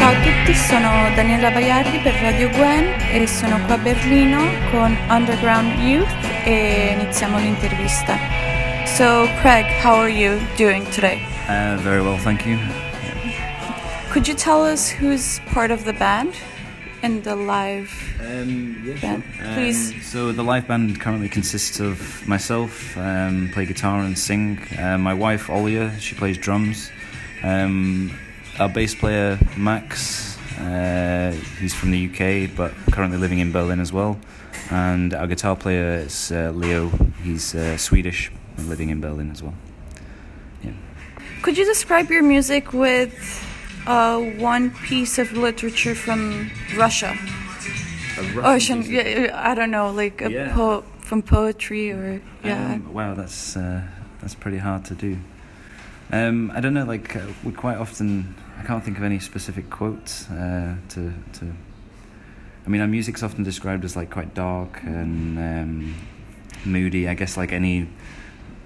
Ciao a tutti, sono Daniela Bayardi per Radio Gwen e sono qua a Berlino con Underground Youth e iniziamo l'intervista. So Craig, how are you doing today? Very well, thank you. Could you tell us who's part of the band and the live band, please? So the live band currently consists of myself, play guitar and sing. My wife Olia, she plays drums. Our bass player Max, he's from the UK but currently living in Berlin as well, and our guitar player is Leo, he's Swedish and living in Berlin as well. Yeah. Could you describe your music with one piece of literature from Russia? I don't know, like from poetry or yeah. Wow, that's pretty hard to do. I don't know, like we quite often, I can't think of any specific quotes I mean, our music's often described as like quite dark and moody, I guess, like any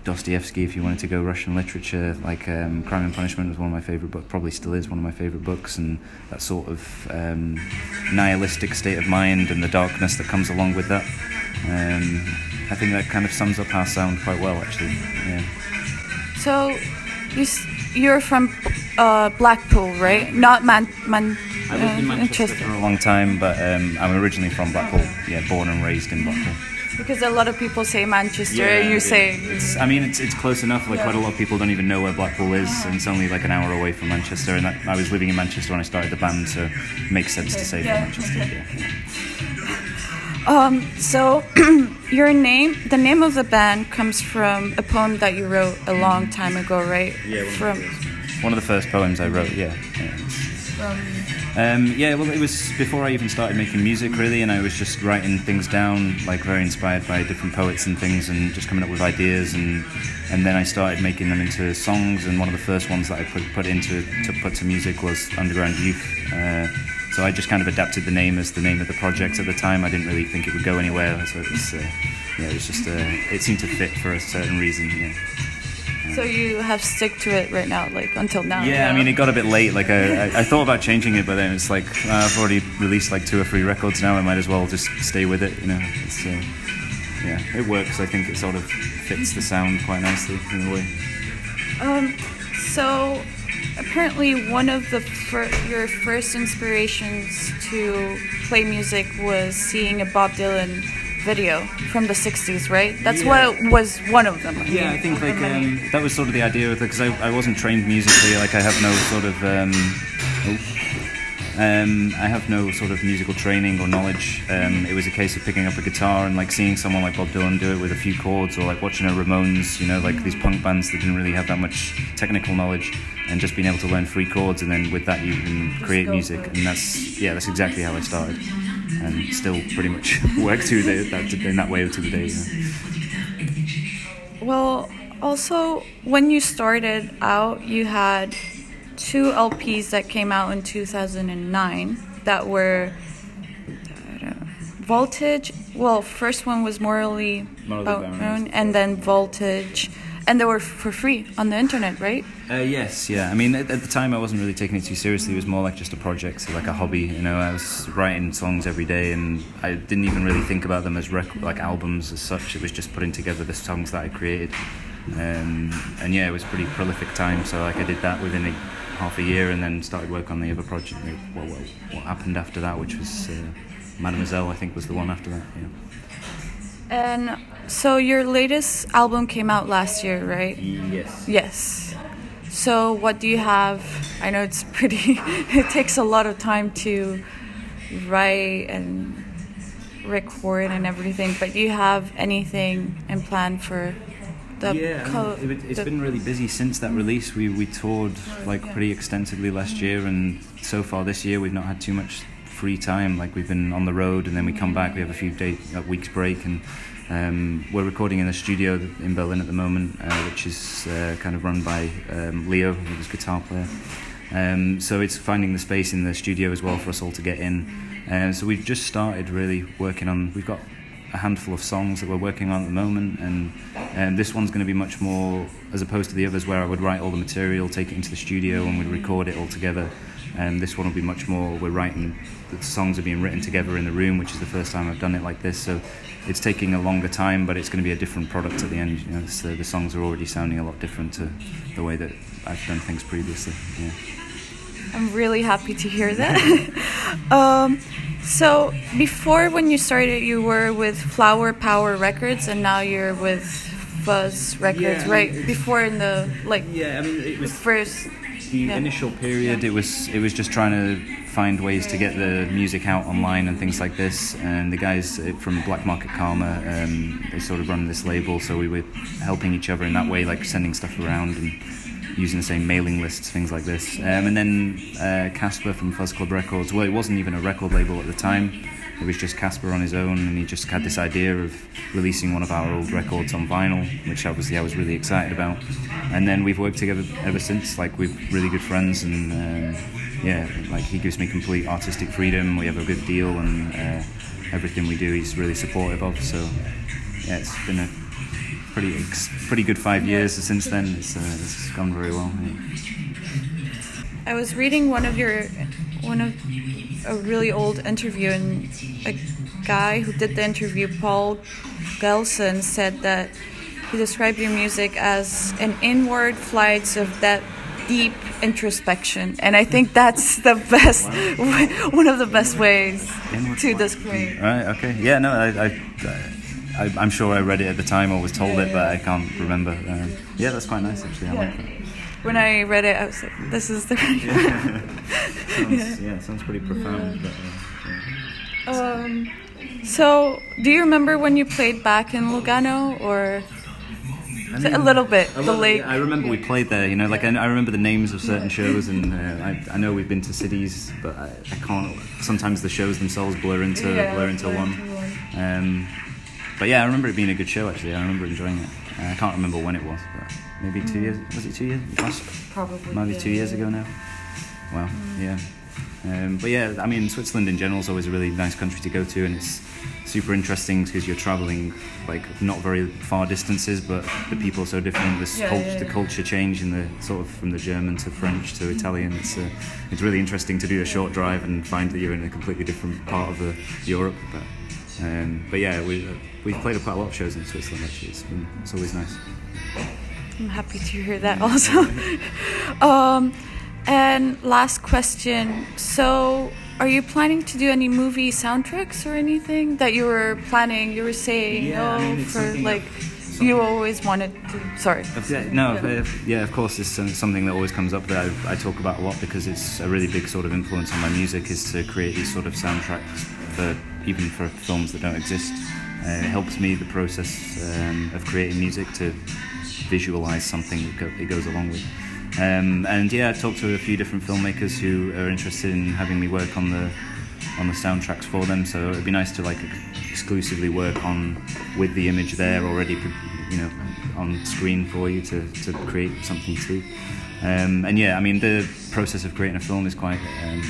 Dostoevsky if you wanted to go Russian literature, like Crime and Punishment was one of my favourite books, probably still is one of my favourite books, and that sort of nihilistic state of mind and the darkness that comes along with that. I think that kind of sums up our sound quite well, actually. Yeah. So you're from Blackpool, right? Not I lived in Manchester for a long time, but I'm originally from Blackpool. Yeah, born and raised in Blackpool. Because a lot of people say Manchester, it's close enough. Like quite a lot of people don't even know where Blackpool is, and it's only like an hour away from Manchester. And I was living in Manchester when I started the band, so it makes sense to say from Manchester. Yeah. So the name of the band comes from a poem that you wrote a long time ago, right? Yeah, one of the first poems I wrote. Yeah. Well, it was before I even started making music, really, and I was just writing things down, like very inspired by different poets and things, and just coming up with ideas, and then I started making them into songs. And one of the first ones that I put to music was Underground Youth. So I just kind of adapted the name as the name of the project at the time. I didn't really think it would go anywhere, so it was, it was just, it seemed to fit for a certain reason. Yeah. So you have stick to it right now, like until now? Yeah, I mean, it got a bit late. Like I thought about changing it, but then it's like I've already released like 2 or 3 records now. I might as well just stay with it, you know. It's, it works. I think it sort of fits the sound quite nicely in a way. So apparently one of your first inspirations to play music was seeing a Bob Dylan video from the 60s, right? What was one of them. I think like that was sort of the idea with it, because I wasn't trained musically, like I have no sort of I have no sort of musical training or knowledge. It was a case of picking up a guitar and like seeing someone like Bob Dylan do it with a few chords, or like watching a Ramones, you know, like these punk bands that didn't really have that much technical knowledge, and just being able to learn 3 chords, and then with that you can create music, and that's exactly how I started, and still pretty much work in that way to the day. Yeah. Well, also when you started out, you had 2 LPs that came out in 2009 that were Voltage. Well, first one was Morally Baron, and then Voltage, and they were for free on the internet, right? Yes, yeah. I mean, at the time I wasn't really taking it too seriously. It was more like just a project, so like a hobby, you know. I was writing songs every day, and I didn't even really think about them as like albums as such. It was just putting together the songs that I created. And it was a pretty prolific time, so like I did that within half a year, and then started work on the other project. What happened after that, which was Mademoiselle, I think was the one after that. Yeah. And so your latest album came out last year, right? Yes. So what do you have? I know it's it takes a lot of time to write and record and everything, but do you have anything in plan for? It's been really busy since that release. We toured like pretty extensively last year, and so far this year we've not had too much free time. Like we've been on the road, and then we come back. We have a few weeks break, and we're recording in a studio in Berlin at the moment, which is kind of run by Leo, who's a guitar player. So it's finding the space in the studio as well for us all to get in. So we've just started really working on. We've got a handful of songs that we're working on at the moment, and this one's going to be much more, as opposed to the others where I would write all the material, take it into the studio and we'd record it all together, and this one will be much more, we're writing, the songs are being written together in the room, which is the first time I've done it like this, so it's taking a longer time, but it's going to be a different product at the end, you know, so the songs are already sounding a lot different to the way that I've done things previously, yeah. I'm really happy to hear that. So before, when you started, you were with Flower Power Records, and now you're with Fuzz Records, yeah, right? Before in the it was first. Initial period, yeah. It was just trying to find ways to get the music out online and things like this. And the guys from Black Market Karma, they sort of run this label, so we were helping each other in that way, like sending stuff around and using the same mailing lists, things like this. And then Casper from Fuzz Club Records, well, it wasn't even a record label at the time. It was just Casper on his own, and he just had this idea of releasing one of our old records on vinyl, which obviously I was really excited about. And then we've worked together ever since, like we're really good friends, and he gives me complete artistic freedom, we have a good deal, and everything we do he's really supportive of, so yeah, it's been a pretty good 5 years since then. It's gone very well. Yeah. I was reading one of a really old interview, and a guy who did the interview, Paul Gelson, said that he described your music as an inward flights of that deep introspection, and I think that's the best, wow. one of the best ways inward to describe. Right. Okay. Yeah. No. I'm sure I read it at the time or was told it, but I can't remember. Yeah, that's quite nice, actually. I like that. When I read it, I was like, this is the right one. Yeah, it sounds pretty profound. Yeah. But, so, do you remember when you played back in Lugano, or...? A little bit. Yeah, I remember we played there, you know, like I remember the names of certain shows, and I know we've been to cities, but I can't... Sometimes the shows themselves blur into one. But yeah, I remember it being a good show, actually. I remember enjoying it. I can't remember when it was, but maybe 2 years. Was it 2 years? Probably. Maybe 2 years ago now. Wow, yeah. But yeah, I mean, Switzerland in general is always a really nice country to go to, and it's super interesting because you're travelling, like, not very far distances, but the people are so different. The culture change in the sort of from the German to French to Italian. It's really interesting to do a short drive and find that you're in a completely different part of Europe. But yeah, we've played quite a lot of shows in Switzerland, actually. It's always nice. I'm happy to hear that also. And last question. So, are you planning to do any movie soundtracks or anything that you were planning? You were saying, you always wanted to... Sorry. Of course, it's something that always comes up that I talk about a lot, because it's a really big sort of influence on my music, is to create these sort of soundtracks for films that don't exist. It helps me, the process of creating music, to visualise something that goes along with. I talked to a few different filmmakers who are interested in having me work on the soundtracks for them, so it'd be nice to like exclusively work on with the image there already, you know, on screen for you to create something too. The process of creating a film is quite...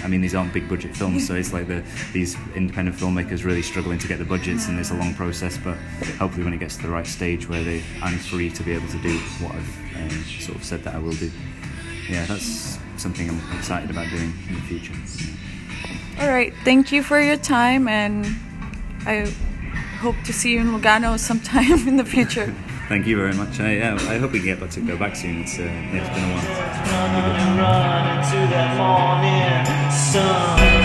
these aren't big budget films, so it's like these independent filmmakers really struggling to get the budgets, and it's a long process, but hopefully when it gets to the right stage where I'm free to be able to do what I've sort of said that I will do. Yeah, that's something I'm excited about doing in the future. All right, thank you for your time, and I hope to see you in Lugano sometime in the future. Thank you very much. I hope we can go back soon. It's been a while. Run into that morning sun.